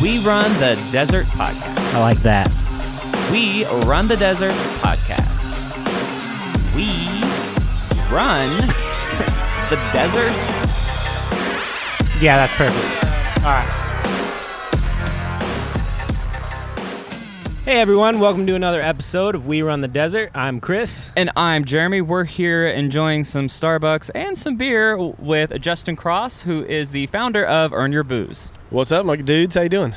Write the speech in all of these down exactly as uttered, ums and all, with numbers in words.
We run the Desert Podcast. I like that. We run the Desert Podcast. We run the Desert. Yeah, that's perfect. All right. Hey everyone, welcome to another episode of We Run the Desert. I'm Chris. And I'm Jeremy. We're here enjoying some Starbucks and some beer with Justin Cross, who is the founder of Earn Your Booze. What's up, my dudes? How you doing?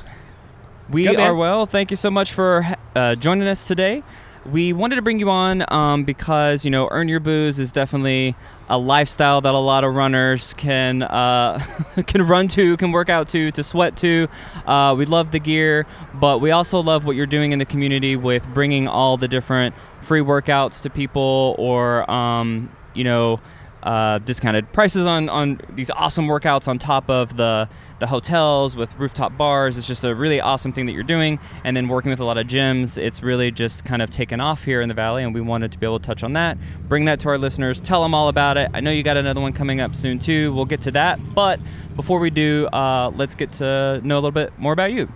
We Go, are well. Thank you so much for uh, joining us today. We wanted to bring you on um, because, you know, Earn Your Booze is definitely a lifestyle that a lot of runners can uh, can run to, can work out to, to sweat to. Uh, we love the gear, but we also love what you're doing in the community with bringing all the different free workouts to people or, um, you know, uh, discounted prices on, on these awesome workouts on top of the, the hotels with rooftop bars. It's just a really awesome thing that you're doing. And then working with a lot of gyms, it's really just kind of taken off here in the Valley. And we wanted to be able to touch on that, bring that to our listeners, tell them all about it. I know you got another one coming up soon too. We'll get to that. But before we do, uh, let's get to know a little bit more about you.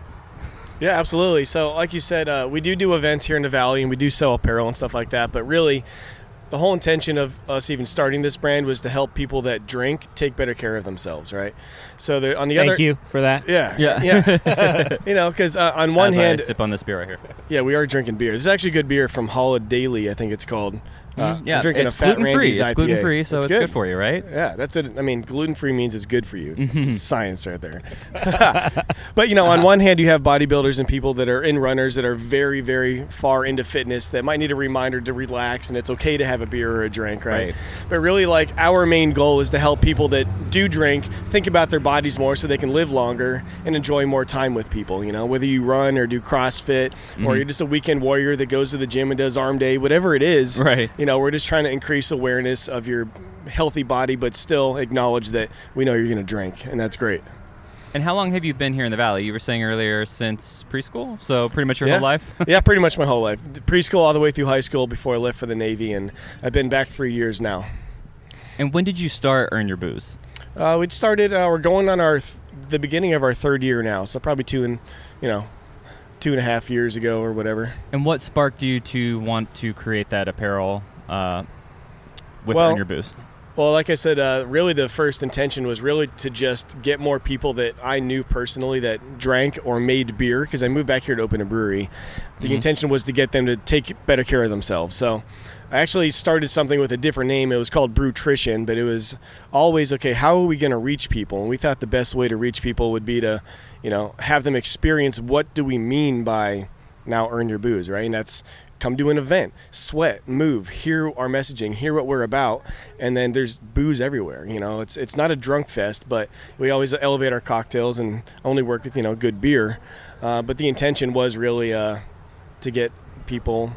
Yeah, absolutely. So like you said, uh, we do do events here in the Valley and we do sell apparel and stuff like that. But really, the whole intention of us even starting this brand was to help people that drink take better care of themselves, right? So the, on the Thank other, you for that. Yeah, yeah, yeah. You know, because uh, on one As hand, I sip on this beer right here. Yeah, we are drinking beer. This is actually good beer from Holland Daily, I think it's called. Uh, yeah, I'm drinking it's a Fat Randy's I P A. It's gluten free, so it's, it's good. good for you, right? Yeah, that's it. I mean, gluten free means it's good for you. Mm-hmm. It's science right there. But you know, on one hand, you have bodybuilders and people that are in runners that are very, very far into fitness that might need a reminder to relax, and it's okay to have a beer or a drink, right? right? But really, like our main goal is to help people that do drink think about their bodies more, so they can live longer and enjoy more time with people. You know, whether you run or do CrossFit, mm-hmm. or you're just a weekend warrior that goes to the gym and does arm day, whatever it is, right? You You know, we're just trying to increase awareness of your healthy body, but still acknowledge that we know you're going to drink, and that's great. And how long have you been here in the Valley? You were saying earlier since preschool, so pretty much your yeah. whole life? Yeah, pretty much my whole life. Preschool all the way through high school before I left for the Navy, and I've been back three years now. And when did you start Earn Your Booze? Uh, we started, uh, we're going on our th- the beginning of our third year now, so probably two and, you know, two and a half years ago or whatever. And what sparked you to want to create that apparel? Uh, with well, Earn Your Booze? Well, like I said, uh, really the first intention was really to just get more people that I knew personally that drank or made beer, because I moved back here to open a brewery. The mm-hmm. intention was to get them to take better care of themselves. So I actually started something with a different name. It was called Brewtrition, but it was always, okay, how are we going to reach people? And we thought the best way to reach people would be to, you know, have them experience what do we mean by now Earn Your Booze, right? And that's come to an event, sweat, move, hear our messaging, hear what we're about, and then there's booze everywhere. You know, it's it's not a drunk fest, but we always elevate our cocktails and only work with, you know, good beer. Uh, but the intention was really uh, to get people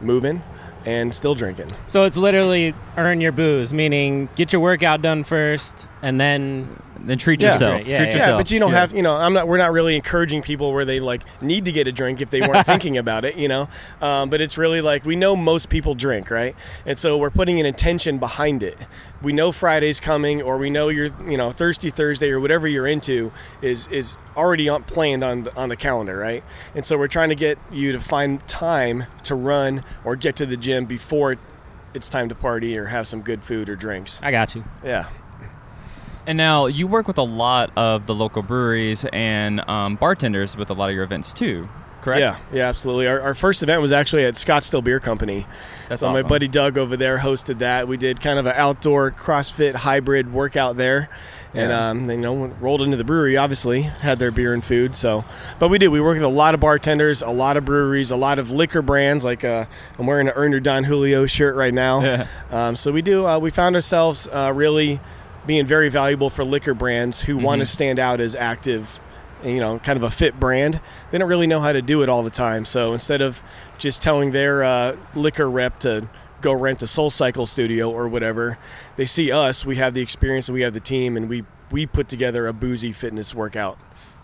moving and still drinking. So it's literally earn your booze, meaning get your workout done first and then... Then treat yeah. yourself. Right. Yeah, treat yeah, yourself. Yeah, but you don't yeah. have, you know, I'm not, we're not really encouraging people where they like need to get a drink if they weren't thinking about it, you know, um, but it's really like, we know most people drink, right? And so we're putting an intention behind it. We know Friday's coming, or we know you're, you know, Thirsty Thursday or whatever you're into is, is already on, planned on the, on the calendar, right? And so we're trying to get you to find time to run or get to the gym before it's time to party or have some good food or drinks. I got you. Yeah. And now you work with a lot of the local breweries and um, bartenders with a lot of your events too, correct? Yeah, yeah, absolutely. Our, our first event was actually at Scottsdale Beer Company. That's so awesome. My buddy Doug over there hosted that. We did kind of an outdoor CrossFit hybrid workout there, and yeah. um, they you know rolled into the brewery. Obviously, had their beer and food. So, but we do. We work with a lot of bartenders, a lot of breweries, a lot of liquor brands. Like uh, I'm wearing an Earn Your Don Julio shirt right now. Yeah. Um, so we do. Uh, we found ourselves uh, really. being very valuable for liquor brands who mm-hmm. want to stand out as active, you know, kind of a fit brand. They don't really know how to do it all the time. So instead of just telling their uh, liquor rep to go rent a SoulCycle studio or whatever, they see us. We have the experience, and we have the team, and we we put together a boozy fitness workout.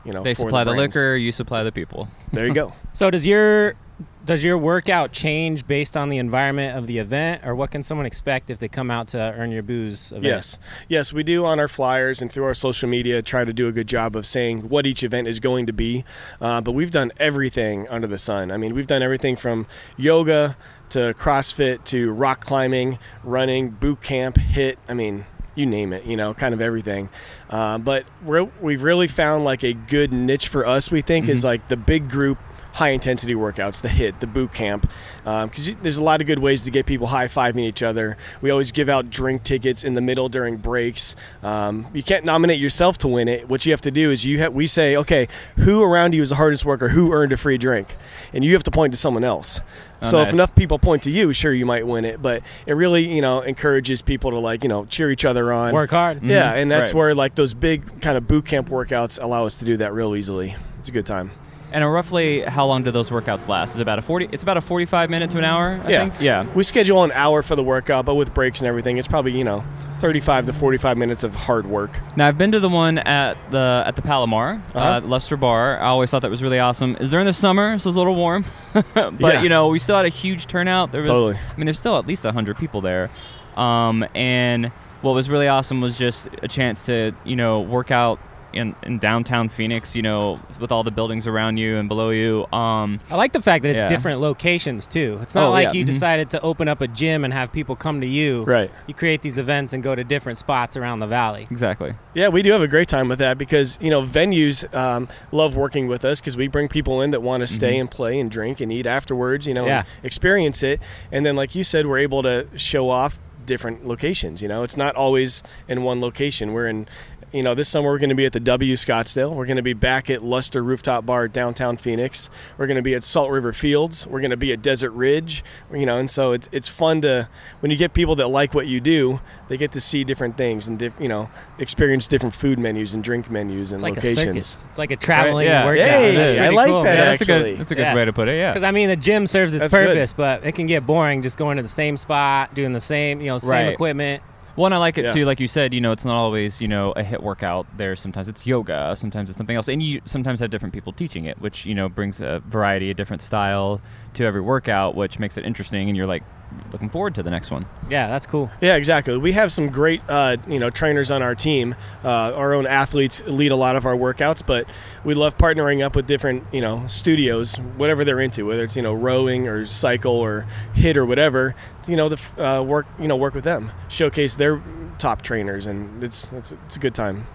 You know, they for supply the, the liquor, you supply the people. There you go. So does your Does your workout change based on the environment of the event, or what can someone expect if they come out to Earn Your Booze event? Yes. Yes, we do on our flyers and through our social media try to do a good job of saying what each event is going to be. Uh, but we've done everything under the sun. I mean, we've done everything from yoga to CrossFit to rock climbing, running, boot camp, HIIT. I mean, you name it, you know, kind of everything. Uh, but we're, we've really found like a good niche for us, we think, mm-hmm. is like the big group, high-intensity workouts, the HIIT, the boot camp, because um, there's a lot of good ways to get people high-fiving each other. We always give out drink tickets in the middle during breaks. Um, you can't nominate yourself to win it. What you have to do is you have, we say, okay, who around you is the hardest worker? Who earned a free drink? And you have to point to someone else. Oh, so nice. If enough people point to you, sure, you might win it. But it really, you know, encourages people to, like, you know, cheer each other on. Work hard. Mm-hmm. Yeah, and that's right. Where, like, those big kind of boot camp workouts allow us to do that real easily. It's a good time. And roughly, how long do those workouts last? Is about a forty. It's about a forty-five minute to an hour. I yeah, think? yeah. We schedule an hour for the workout, but with breaks and everything, it's probably you know thirty-five to forty-five minutes of hard work. Now, I've been to the one at the at the Palomar, uh-huh. uh, Lester Bar. I always thought that was really awesome. It's during the summer, so it's a little warm, but yeah. you know we still had a huge turnout. There was, totally. I mean, there's still at least a hundred people there, um, and what was really awesome was just a chance to you know work out. In, in downtown Phoenix, you know, with all the buildings around you and below you. Um, I like the fact that it's yeah. different locations, too. It's not oh, like yeah. you mm-hmm. decided to open up a gym and have people come to you. Right. You create these events and go to different spots around the valley. Exactly. Yeah, we do have a great time with that because, you know, venues um, love working with us because we bring people in that want to stay mm-hmm. and play and drink and eat afterwards, you know, yeah. and experience it. And then, like you said, we're able to show off different locations, you know. It's not always in one location. We're in... You know, this summer we're going to be at the W Scottsdale. We're going to be back at Luster Rooftop Bar downtown Phoenix. We're going to be at Salt River Fields. We're going to be at Desert Ridge. You know, and so it's it's fun to when you get people that like what you do, they get to see different things and diff, you know experience different food menus and drink menus and it's like locations. A it's like a traveling right? yeah. workout. Hey, that's I like cool. that. Yeah, that's actually, a good, that's a good yeah. way to put it. Yeah, because I mean the gym serves its that's purpose, good. But it can get boring just going to the same spot, doing the same you know same right. equipment. Well, and I like it, yeah. too. Like you said, you know, it's not always, you know, a HIIT workout there. Sometimes it's yoga. Sometimes it's something else. And you sometimes have different people teaching it, which, you know, brings a variety, a different style to every workout, which makes it interesting. And you're like, looking forward to the next one. Yeah, that's cool. Yeah, exactly. We have some great, uh, you know, trainers on our team. Uh, our own athletes lead a lot of our workouts, but we love partnering up with different, you know, studios, whatever they're into, whether it's, you know, rowing or cycle or HIIT or whatever, you know, the uh, work, you know, work with them, showcase their top trainers. And it's, it's, it's a good time.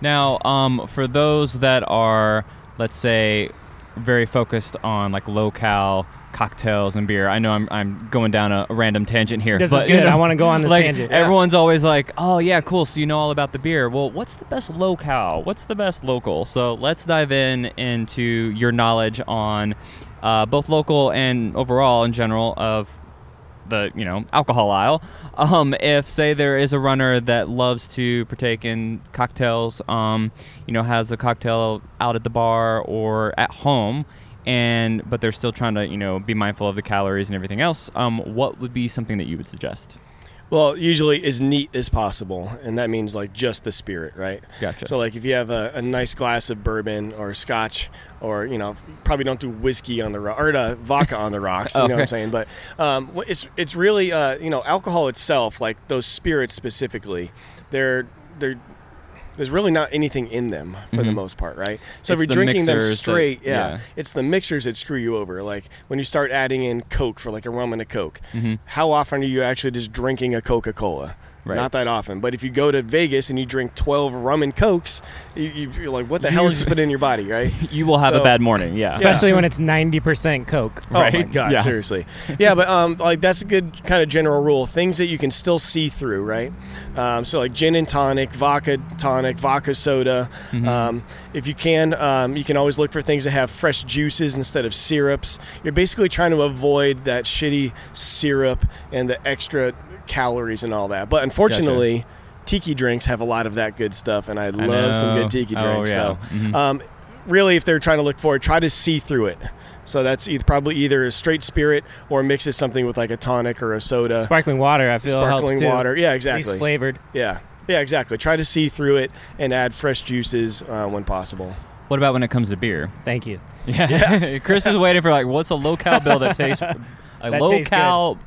Now, um, for those that are, let's say, very focused on like low-cal cocktails and beer. I know I'm I'm going down a, a random tangent here. This but, is good. You know, I want to go on this like, tangent. Yeah. Everyone's always like, oh, yeah, cool. So you know all about the beer. Well, what's the best low-cal? What's the best local? So let's dive in into your knowledge on uh, both local and overall in general of the, you know, alcohol aisle. Um, if, say, there is a runner that loves to partake in cocktails, um, you know, has a cocktail out at the bar or at home, and but they're still trying to, you know, be mindful of the calories and everything else, um, what would be something that you would suggest? Well, usually as neat as possible, and that means, like, just the spirit, right? Gotcha. So, like, if you have a, a nice glass of bourbon or scotch or, you know, probably don't do whiskey on the rock, or uh, vodka on the rocks, you okay. know what I'm saying? But um, it's it's really, uh, you know, alcohol itself, like those spirits specifically, they're they're... there's really not anything in them for mm-hmm. the most part, right? So it's if you're the drinking them straight, that, yeah, yeah, it's the mixers that screw you over. Like when you start adding in Coke for like a rum and a Coke, mm-hmm. how often are you actually just drinking a Coca-Cola? Right. Not that often. But if you go to Vegas and you drink twelve rum and Cokes, you, you're like, what the hell did you put in your body, right? You will have so, a bad morning, yeah. Especially yeah. when it's ninety percent Coke. Oh, right? my God, yeah. seriously. Yeah, but um, like that's a good kind of general rule. Things that you can still see through, right? Um, so like gin and tonic, vodka tonic, vodka soda. Mm-hmm. Um, if you can, um, you can always look for things that have fresh juices instead of syrups. You're basically trying to avoid that shitty syrup and the extra calories and all that, but unfortunately gotcha. Tiki drinks have a lot of that good stuff, and I love I some good tiki drinks. Oh, yeah. So mm-hmm. um really, if they're trying to look forward, try to see through it. So that's either, probably either a straight spirit or mixes something with like a tonic or a soda, sparkling water. I feel sparkling helps water too. Yeah, exactly. At least flavored. Yeah yeah exactly. Try to see through it and add fresh juices uh, when possible. What about when it comes to beer? Thank you. Yeah. yeah. Chris is waiting for, like, what's a low-cal bill that tastes... A that low-cal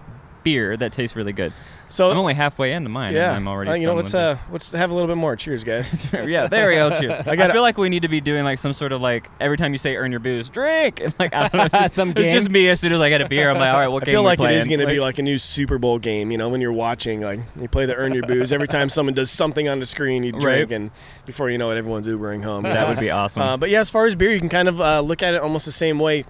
beer that tastes really good. So I'm only halfway into mine, yeah. and I'm already uh, you know, let's, uh, let's have a little bit more. Cheers, guys. yeah, there we go. Cheers. I, gotta, I feel like we need to be doing, like, some sort of, like, every time you say earn your booze, drink. And, like, I don't know. It's just, it's just me. As soon as I get a beer, I'm like, all right, what I game are we like playing? I feel like it is going like, to be, like, a new Super Bowl game, you know, when you're watching. Like, you play the earn your booze. Every time someone does something on the screen, you drink. Right. And before you know it, everyone's Ubering home. That would be awesome. Uh, but, yeah, as far as beer, you can kind of uh, look at it almost the same way.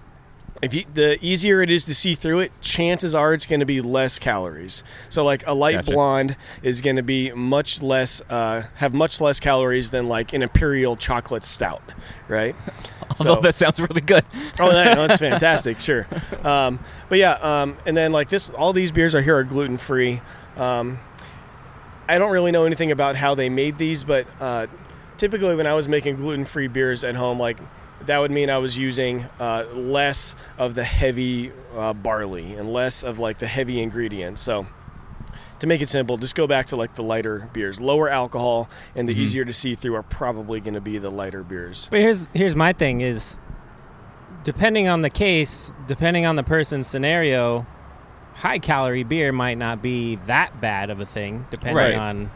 If you, the easier it is to see through it, chances are it's going to be less calories. So, like, a light gotcha. blonde is going to be much less, uh, have much less calories than, like, an imperial chocolate stout, right? Although so, that sounds really good. oh, that, no, that's fantastic, sure. Um, but, yeah, um, and then, like, this, all these beers are here are gluten-free. Um, I don't really know anything about how they made these, but uh, typically when I was making gluten-free beers at home, like, that would mean I was using uh, less of the heavy uh, barley and less of, like, the heavy ingredients. So to make it simple, just go back to, like, the lighter beers. Lower alcohol and the mm-hmm. easier to see through are probably going to be the lighter beers. But here's here's my thing is, depending on the case, depending on the person's scenario, high-calorie beer might not be that bad of a thing, depending right. on...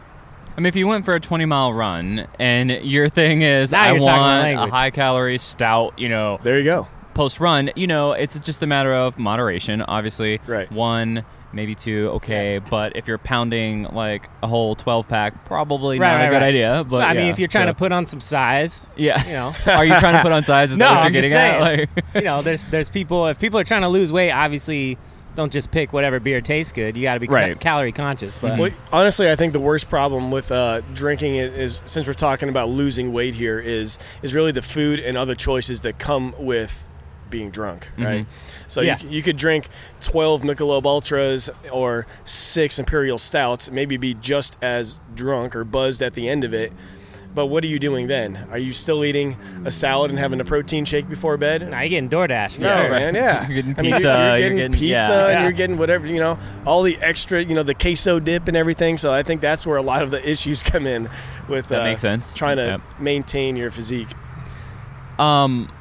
I mean, if you went for a twenty-mile run and your thing is, now I want a high-calorie stout, you know, there you go. Post-run, you know, it's just a matter of moderation, obviously. Right. One, maybe two, okay. But if you're pounding, like, a whole twelve-pack, probably right, not right, a good right. idea. But well, I yeah, mean, if you're trying so. to put on some size, yeah. you know. Are you trying to put on size? Is no, that what you're I'm getting just saying. At? Like, you know, there's, there's people, if people are trying to lose weight, obviously... Don't just pick whatever beer tastes good. You got to be right. ca- calorie conscious. But well, honestly, I think the worst problem with uh, drinking it is, since we're talking about losing weight here, is is really the food and other choices that come with being drunk, right? Mm-hmm. So yeah. you, you could drink twelve Michelob Ultras or six Imperial Stouts, maybe be just as drunk or buzzed at the end of it. But what are you doing then? Are you still eating a salad and having a protein shake before bed? Now you're getting DoorDash. No, sure. man, yeah. You're getting pizza. I mean, you're, you're getting, you're getting pizza yeah, and yeah. you're getting whatever, you know, all the extra, you know, the queso dip and everything. So I think that's where a lot of the issues come in with that uh, makes sense. trying to yep. maintain your physique. Um,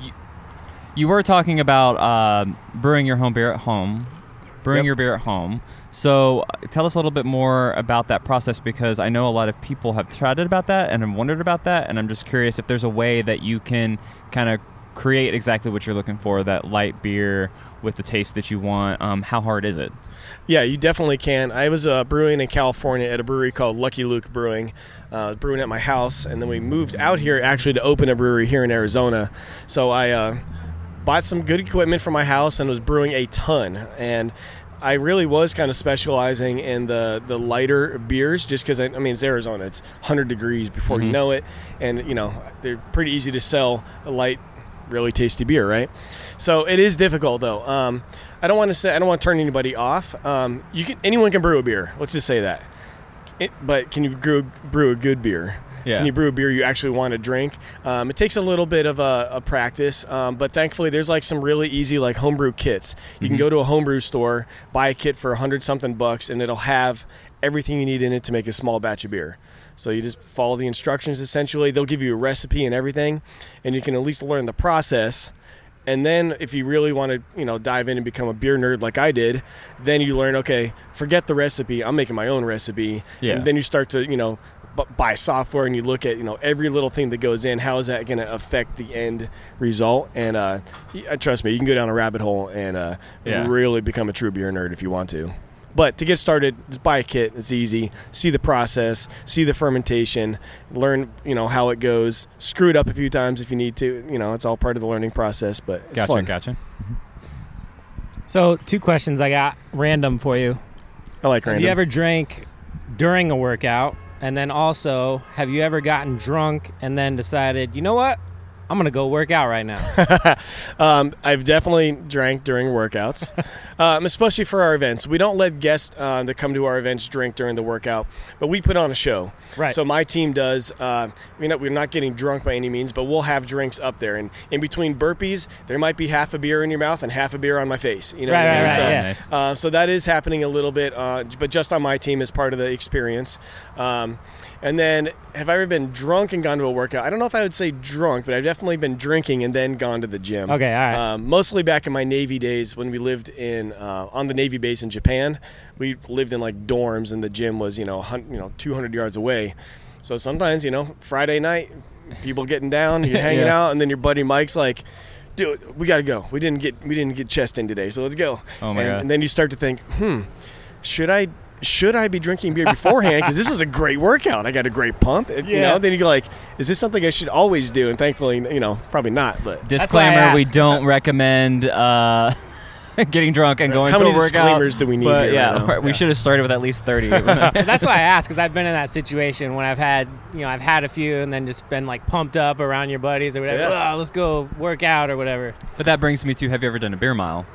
you, you were talking about uh, brewing your home beer at home. Brewing yep. your beer at home. So uh, tell us a little bit more about that process, because I know a lot of people have chatted about that and have wondered about that, and I'm just curious if there's a way that you can kind of create exactly what you're looking for, that light beer with the taste that you want. Um, how hard is it? Yeah, you definitely can. I was uh, brewing in California at a brewery called Lucky Luke Brewing, uh, brewing at my house, and then we moved out here actually to open a brewery here in Arizona. So I uh, bought some good equipment for my house and was brewing a ton, and I really was kind of specializing in the, the lighter beers just because, I, I mean, it's Arizona. It's one hundred degrees before mm-hmm. you know it. And, you know, they're pretty easy to sell a light, really tasty beer, right? So it is difficult, though. Um, I don't want to say – I don't want to turn anybody off. Um, you can Anyone can brew a beer. Let's just say that. It, but can you brew, brew a good beer? Yeah. Can you brew a beer you actually want to drink? Um, it takes a little bit of a, a practice, um, but thankfully there's like some really easy like homebrew kits. You mm-hmm. can go to a homebrew store, buy a kit for a hundred something bucks, and it'll have everything you need in it to make a small batch of beer. So you just follow the instructions essentially. They'll give you a recipe and everything, and you can at least learn the process. And then if you really want to, you know, dive in and become a beer nerd like I did, then you learn, okay, forget the recipe. I'm making my own recipe. Yeah. And then you start to, you know, buy software and you look at, you know, every little thing that goes in, how is that going to affect the end result? And uh, trust me, you can go down a rabbit hole and uh, yeah. really become a true beer nerd if you want to. But to get started, just buy a kit. It's easy. See the process. See the fermentation. Learn, you know, how it goes. Screw it up a few times if you need to. You know, it's all part of the learning process, but it's gotcha, fun. Gotcha, gotcha. So two questions I got random for you. I like random. Have you ever drank during a workout? And then also, have you ever gotten drunk and then decided, you know what? I'm going to go work out right now. um, I've definitely drank during workouts, um, especially for our events. We don't let guests uh, that come to our events drink during the workout, but we put on a show. Right. So my team does, uh, you know, we're not getting drunk by any means, but we'll have drinks up there. And in between burpees, there might be half a beer in your mouth and half a beer on my face. You know right, what I mean? Right, so, yeah. uh, so that is happening a little bit, uh, but just on my team as part of the experience. Um, and then have I ever been drunk and gone to a workout? I don't know if I would say drunk, but I've definitely Definitely been drinking and then gone to the gym. Okay, all right. Um, mostly back in my Navy days when we lived in uh, on the Navy base in Japan, we lived in like dorms, and the gym was you know you know two hundred yards away. So sometimes you know Friday night, people getting down, you're hanging yeah. out, and then your buddy Mike's like, "Dude, we got to go. We didn't get we didn't get chest in today, so let's go." Oh my and, god! And then you start to think, hmm, should I? Should I be drinking beer beforehand? Because this was a great workout. I got a great pump. It, yeah. You know, then you go like, is this something I should always do? And thankfully, you know, probably not. But disclaimer: we don't recommend uh, getting drunk and going. How many disclaimers do we need? But, here yeah, right we yeah. should have started with at least thirty. That's why I asked, because I've been in that situation when I've had, you know, I've had a few and then just been like pumped up around your buddies or whatever. Yeah. Oh, let's go work out or whatever. But that brings me to: have you ever done a beer mile?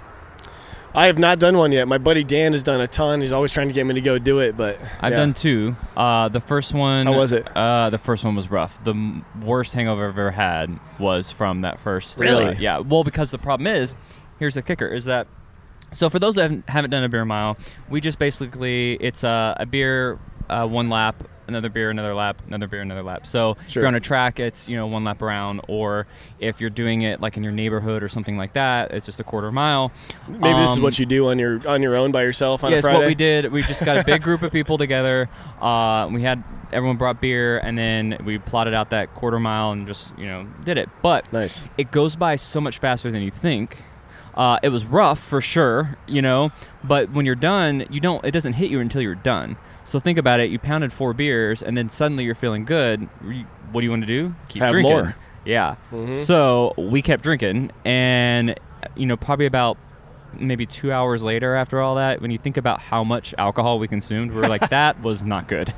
I have not done one yet. My buddy Dan has done a ton. He's always trying to get me to go do it, but I've yeah. done two. Uh, the first one, how was it? Uh, the first one was rough. The m- worst hangover I've ever had was from that first. Really? Uh, yeah. Well, because the problem is, here's the kicker: is that so for those that haven't, haven't done a beer mile, we just basically it's uh, a beer, uh, one lap, another beer, another lap, another beer, another lap. So sure. if you're on a track, it's, you know, one lap around, or if you're doing it like in your neighborhood or something like that, it's just a quarter mile. Maybe um, this is what you do on your on your own by yourself on yeah, a Friday? Yes, what we did. We just got a big group of people together. Uh, we had everyone brought beer, and then we plotted out that quarter mile and just, you know, did it. But nice. It goes by so much faster than you think. Uh, it was rough for sure, you know, but when you're done, you don't. It doesn't hit you until you're done. So think about it. You pounded four beers, and then suddenly you're feeling good. What do you want to do? Keep Have drinking. More. Yeah. Mm-hmm. So we kept drinking, and you know, probably about maybe two hours later, after all that, when you think about how much alcohol we consumed, we're like, that was not good.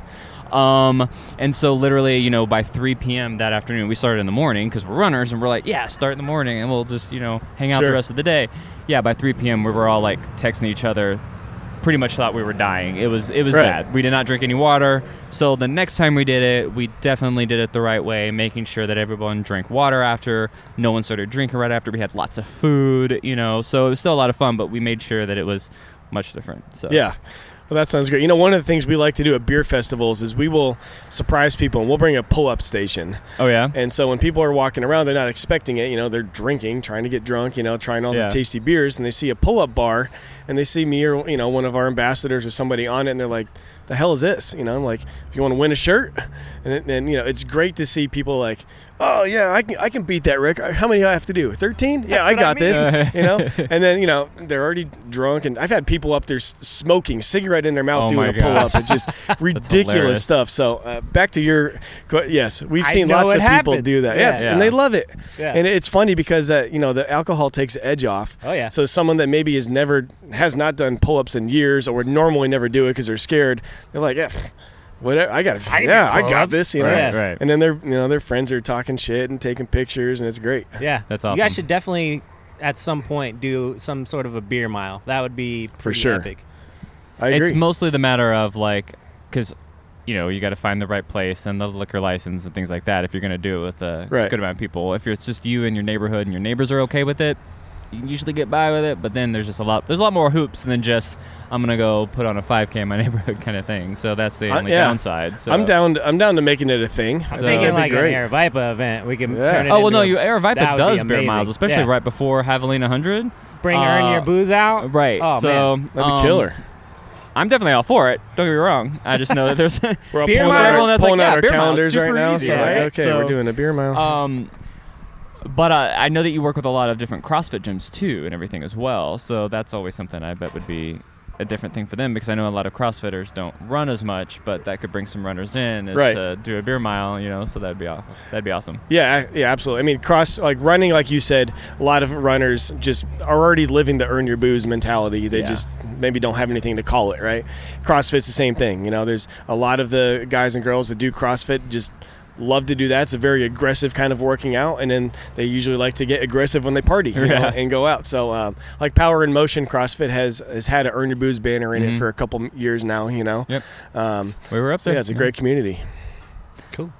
Um, and so literally, you know, by three p.m. that afternoon, we started in the morning because we're runners, and we're like, yeah, start in the morning, and we'll just, you know, hang out sure. the rest of the day. Yeah. By three p.m., we were all like texting each other. Pretty much thought we were dying. It was it was right. bad. We did not drink any water. So the next time we did it, we definitely did it the right way, making sure that everyone drank water after. No one started drinking right after. We had lots of food, you know. So it was still a lot of fun, but we made sure that it was much different. So yeah. Well, that sounds great. You know, one of the things we like to do at beer festivals is we will surprise people, and we'll bring a pull-up station. Oh, yeah? And so when people are walking around, they're not expecting it. You know, they're drinking, trying to get drunk, you know, trying all yeah. the tasty beers, and they see a pull-up bar, and they see me or, you know, one of our ambassadors or somebody on it, and they're like, the hell is this? You know, I'm like, if you want to win a shirt, and, it, and you know, it's great to see people like, oh, yeah, I can I can beat that, Rick. How many do I have to do? thirteen? Yeah, I got I mean. this, you know. And then, you know, they're already drunk. And I've had people up there smoking, cigarette in their mouth, oh doing a pull-up. It's just ridiculous stuff. So uh, back to your – yes, we've seen lots of happened. people do that. Yeah, yeah, yeah. And they love it. Yeah. And it's funny because, uh, you know, the alcohol takes the edge off. Oh, yeah. So someone that maybe has never – has not done pull-ups in years or would normally never do it because they're scared, they're like, yeah. Whatever, I got I yeah, I got this, you know. Right, right. And then their, you know, their friends are talking shit and taking pictures, and it's great. Yeah, that's awesome. You guys should definitely, at some point, do some sort of a beer mile. That would be for sure. Epic. I agree. It's mostly the matter of like, because, you know, you got to find the right place and the liquor license and things like that. If you're going to do it with a right. good amount of people, if it's just you and your neighborhood and your neighbors are okay with it, you can usually get by with it. But then there's just a lot. There's a lot more hoops than just, I'm gonna go put on a five K in my neighborhood kind of thing. So that's the only uh, yeah. downside. So. I'm down. I'm down to making it a thing. I'm so thinking like great. an Aravaipa event. We can. Yeah. Turn it oh well, no, you Aravaipa does beer miles, especially yeah. right before Javelina one hundred. Bring uh, Earn Your Booze out. Right. Oh so, man, that'd be killer. Um, I'm definitely all for it. Don't get me wrong. I just know that there's we're all pulling out our, that's pulling like, out yeah, our calendars right now. Easy, so right? like, okay, so, we're doing a beer mile. Um, But uh, I know that you work with a lot of different CrossFit gyms, too, and everything as well. So that's always something I bet would be a different thing for them, because I know a lot of CrossFitters don't run as much, but that could bring some runners in is right. to do a beer mile, you know, so that'd be awesome. That'd be awesome. Yeah, yeah, absolutely. I mean, cross like running, like you said, a lot of runners just are already living the Earn Your Booze mentality. They yeah. just maybe don't have anything to call it, right? CrossFit's the same thing. You know, there's a lot of the guys and girls that do CrossFit just – love to do that. It's a very aggressive kind of working out, and then they usually like to get aggressive when they party, you yeah. know, and go out. So um, like Power in Motion, CrossFit has has had an Earn Your Booze banner in mm-hmm. it for a couple years now, you know. Yep. Um, we were up so there. Yeah, it's a yeah. great community. Cool.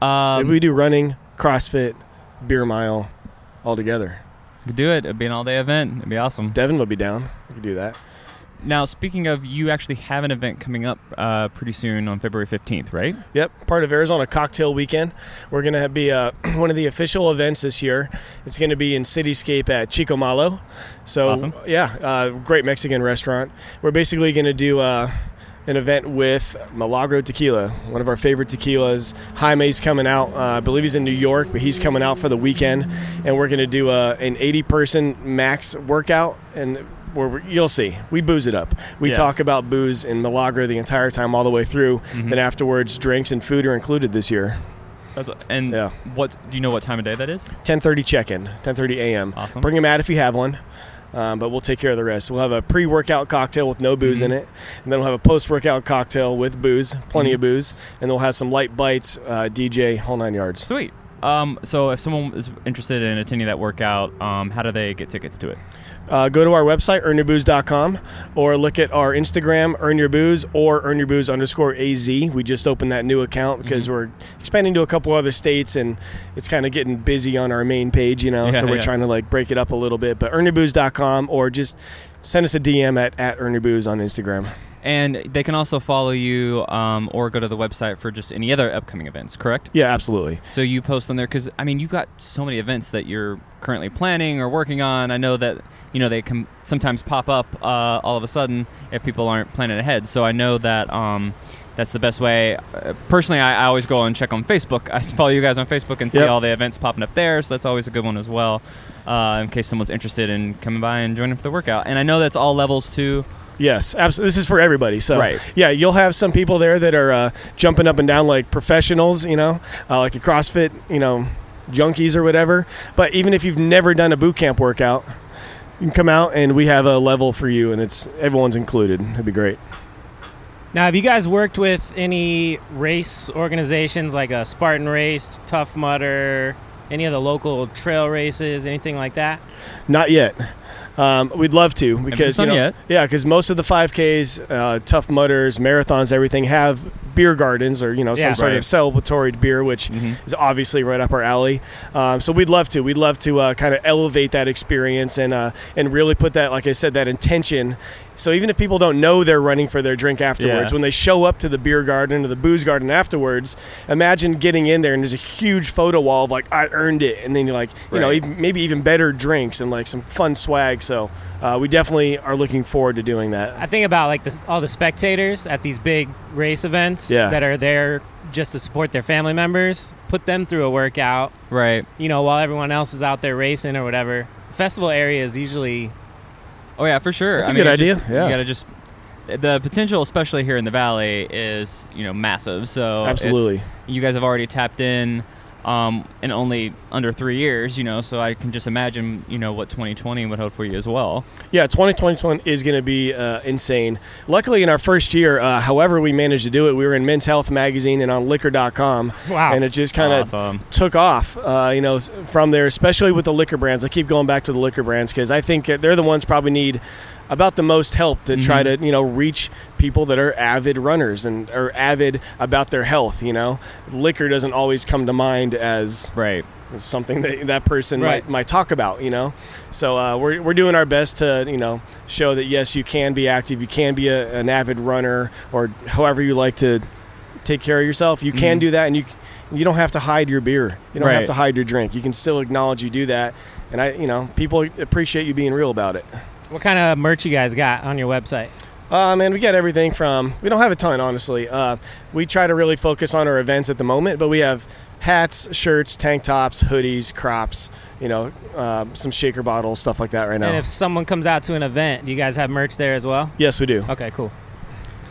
Um, we do running, CrossFit, beer mile, all together. We do it. It'd be an all-day event. It'd be awesome. Devin will be down. We could do that. Now, speaking of, you actually have an event coming up uh, pretty soon on February fifteenth, right? Yep, part of Arizona Cocktail Weekend. We're going to be uh, one of the official events this year. It's going to be in Cityscape at Chico Malo. So, awesome. yeah, uh, great Mexican restaurant. We're basically going to do uh, an event with Milagro Tequila, one of our favorite tequilas. Jaime's coming out. Uh, I believe he's in New York, but he's coming out for the weekend. And we're going to do uh, an eighty-person max workout, and where you'll see we booze it up. We yeah. talk about booze and Milagro the entire time, all the way through. Mm-hmm. Then afterwards, drinks and food are included this year. That's a, and yeah. what do you know? What time of day that is? Ten thirty check-in, ten thirty a.m. Awesome. Bring a mat if you have one, um, but we'll take care of the rest. We'll have a pre-workout cocktail with no booze mm-hmm. in it, and then we'll have a post-workout cocktail with booze, plenty mm-hmm. of booze, and we'll have some light bites, uh, D J, whole nine yards. Sweet. Um, so if someone is interested in attending that workout, um, how do they get tickets to it? Uh, go to our website, earn your booze dot com, or look at our Instagram, earnyourbooze, or earnyourbooze underscore A Z. We just opened that new account because mm-hmm. we're expanding to a couple other states, and it's kind of getting busy on our main page, you know, yeah, so we're yeah. trying to, like, break it up a little bit. But earn your booze dot com, or just send us a D M at, at earnyourbooze on Instagram. And they can also follow you um, or go to the website for just any other upcoming events, correct? Yeah, absolutely. So you post on there because, I mean, you've got so many events that you're currently planning or working on. I know that, you know, they can sometimes pop up uh, all of a sudden if people aren't planning ahead. So I know that um, that's the best way. Uh, personally, I, I always go and check on Facebook. I follow you guys on Facebook and see yep. all the events popping up there. So that's always a good one as well uh, in case someone's interested in coming by and joining for the workout. And I know that's all levels too. Yes, absolutely. This is for everybody. So, right. yeah, you'll have some people there that are uh, jumping up and down like professionals, you know, uh, like a CrossFit, you know, junkies or whatever. But even if you've never done a boot camp workout, you can come out and we have a level for you, and it's everyone's included. It'd be great. Now, have you guys worked with any race organizations like a Spartan Race, Tough Mudder, any of the local trail races, anything like that? Not yet. Um, we'd love to because you know, yet. yeah, because most of the five Ks, uh, Tough Mudders, marathons, everything have beer gardens or you know some yeah, sort right. of celebratory beer, which mm-hmm. is obviously right up our alley. Um, so we'd love to, we'd love to uh, kind of elevate that experience and uh, and really put that, like I said, that intention. So even if people don't know they're running for their drink afterwards, yeah. when they show up to the beer garden or the booze garden afterwards, imagine getting in there and there's a huge photo wall of like, I earned it. And then you're like, you right. know, even, maybe even better drinks and like some fun swag. So uh, we definitely are looking forward to doing that. I think about like the, all the spectators at these big race events yeah. that are there just to support their family members, put them through a workout. Right. You know, while everyone else is out there racing or whatever. The festival area is usually... Oh, yeah, for sure. That's a I mean, good idea. Just, yeah. You got to just... The potential, especially here in the Valley, is, you know, massive. So absolutely. You guys have already tapped in um, in only under three years, you know, so I can just imagine, you know, what twenty twenty would hold for you as well. Yeah, twenty twenty-one is going to be uh, insane. Luckily, in our first year, uh, however we managed to do it, we were in Men's Health magazine and on liquor dot com. Wow. And it just kind of awesome. took off, uh, you know, from there, especially with the liquor brands. I keep going back to the liquor brands because I think they're the ones probably need about the most help to mm-hmm. try to, you know, reach people that are avid runners and are avid about their health, you know. Liquor doesn't always come to mind as... Right. something that that person right. might, might talk about, you know. So uh, we're we're doing our best to, you know, show that, yes, you can be active, you can be a, an avid runner, or however you like to take care of yourself. You can mm-hmm. do that, and you you don't have to hide your beer. You don't right. have to hide your drink. You can still acknowledge you do that, and, I you know, people appreciate you being real about it. What kind of merch you guys got on your website? Uh, man, we get everything from – we don't have a ton, honestly. Uh, we try to really focus on our events at the moment, but we have – hats, shirts, tank tops, hoodies, crops, you know, uh, some shaker bottles, stuff like that right now. And if someone comes out to an event, do you guys have merch there as well? Yes, we do. Okay, cool.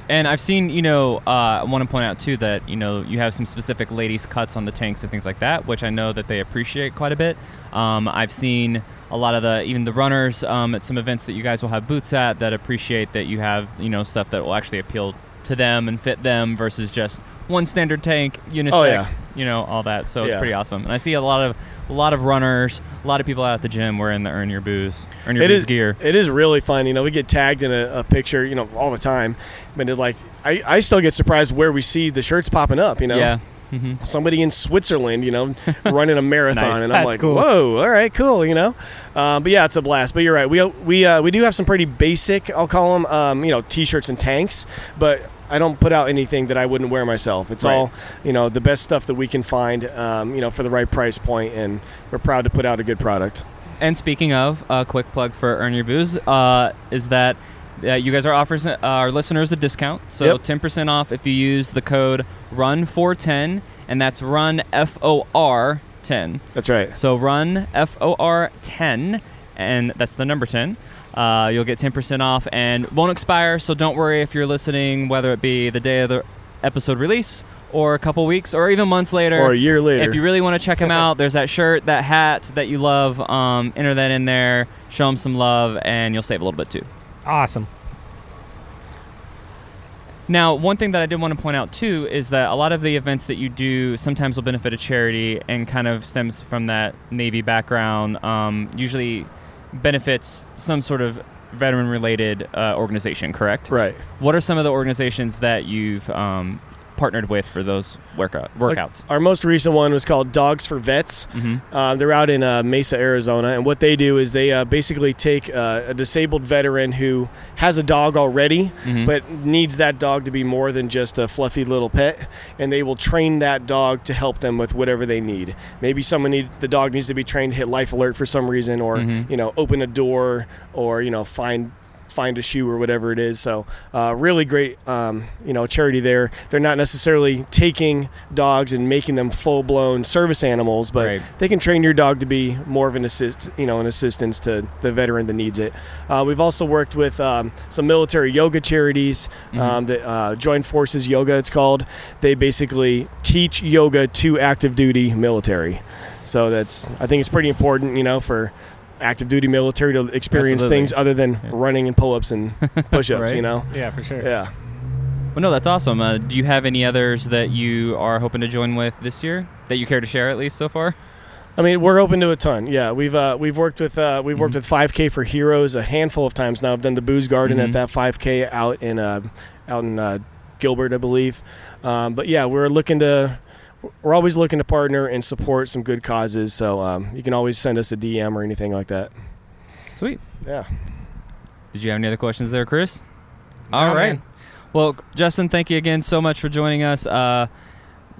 And I've seen, you know, uh, I want to point out, too, that, you know, you have some specific ladies' cuts on the tanks and things like that, which I know that they appreciate quite a bit. Um, I've seen a lot of the, even the runners um, at some events that you guys will have booths at that appreciate that you have, you know, stuff that will actually appeal to them and fit them versus just one standard tank, unisex. Oh, yeah. you know, all that. So yeah. It's pretty awesome. And I see a lot of a lot of runners, a lot of people out at the gym wearing the Earn Your Booze, Earn Your it Booze is, gear. It is really fun. You know, we get tagged in a, a picture, you know, all the time. But it, like, I, I still get surprised where we see the shirts popping up, you know. Yeah. Mm-hmm. Somebody in Switzerland, you know, running a marathon. Nice. And I'm That's like, cool. Whoa, all right, cool, you know. Um, but, yeah, it's a blast. But you're right. We we uh, we do have some pretty basic, I'll call them, um, you know, T-shirts and tanks. But I don't put out anything that I wouldn't wear myself. It's right. all, you know, the best stuff that we can find, um, you know, for the right price point. And we're proud to put out a good product. And speaking of, a quick plug for Earn Your Booze, uh, is that uh, you guys are offering uh, our listeners a discount. So yep. ten percent off if you use the code run four ten, and that's run F O R ten. That's right. So run F O R ten, and that's the number ten. Uh, you'll get ten percent off and won't expire, so don't worry if you're listening, whether it be the day of the episode release or a couple weeks or even months later. Or a year later. If you really want to check them out, there's that shirt, that hat that you love. Um, enter that in there, show them some love, and you'll save a little bit too. Awesome. Now, one thing that I did want to point out too is that a lot of the events that you do sometimes will benefit a charity and kind of stems from that Navy background. Um, usually benefits some sort of veteran-related uh, organization, correct? Right. What are some of the organizations that you've um, partnered with for those workout workouts? Our most recent one was called Dogs for Vets. Mm-hmm. Uh, they're out in uh, Mesa, Arizona, and what they do is they uh, basically take uh, a disabled veteran who has a dog already, mm-hmm. but needs that dog to be more than just a fluffy little pet, and they will train that dog to help them with whatever they need. Maybe someone need the dog needs to be trained to hit life alert for some reason, or mm-hmm. you know, open a door, or you know, find. find a shoe or whatever it is. So uh, really great um, you know, charity there. They're not necessarily taking dogs and making them full-blown service animals, but right. they can train your dog to be more of an assist, you know, an assistance to the veteran that needs it. Uh, we've also worked with um, some military yoga charities, mm-hmm. um, that uh, Joint Forces Yoga, it's called. They basically teach yoga to active duty military. So that's, I think it's pretty important, you know, for active duty military to experience Absolutely. Things other than yeah. running and pull-ups and push-ups, right? You know? Yeah, for sure. Yeah. Well, no, that's awesome. Uh, do you have any others that you are hoping to join with this year that you care to share, at least so far? I mean, we're open to a ton. Yeah, we've uh, we've worked with uh, we've mm-hmm. worked with five K for Heroes a handful of times now. I've done the Booze Garden mm-hmm. at that five K out in uh, out in uh, Gilbert, I believe. Um, but yeah, we're looking to. We're always looking to partner and support some good causes, so um, you can always send us a D M or anything like that. Sweet. Yeah. Did you have any other questions there, Chris? No, all right. Man. Well, Justin, thank you again so much for joining us. Uh,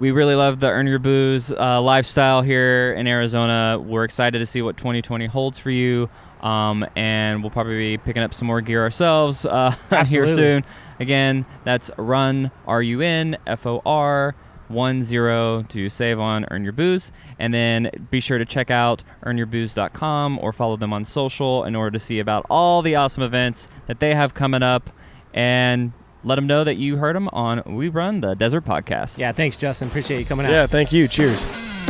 we really love the Earn Your Booze uh, lifestyle here in Arizona. We're excited to see what twenty twenty holds for you, um, and we'll probably be picking up some more gear ourselves uh, here soon. Again, that's Run, R U N, F O R, One zero to save on Earn Your Booze, and then be sure to check out earn your booze dot com or follow them on social in order to see about all the awesome events that they have coming up, and let them know that you heard them on We Run the Desert podcast. Yeah, thanks, Justin. Appreciate you coming out. Yeah, thank you. Cheers.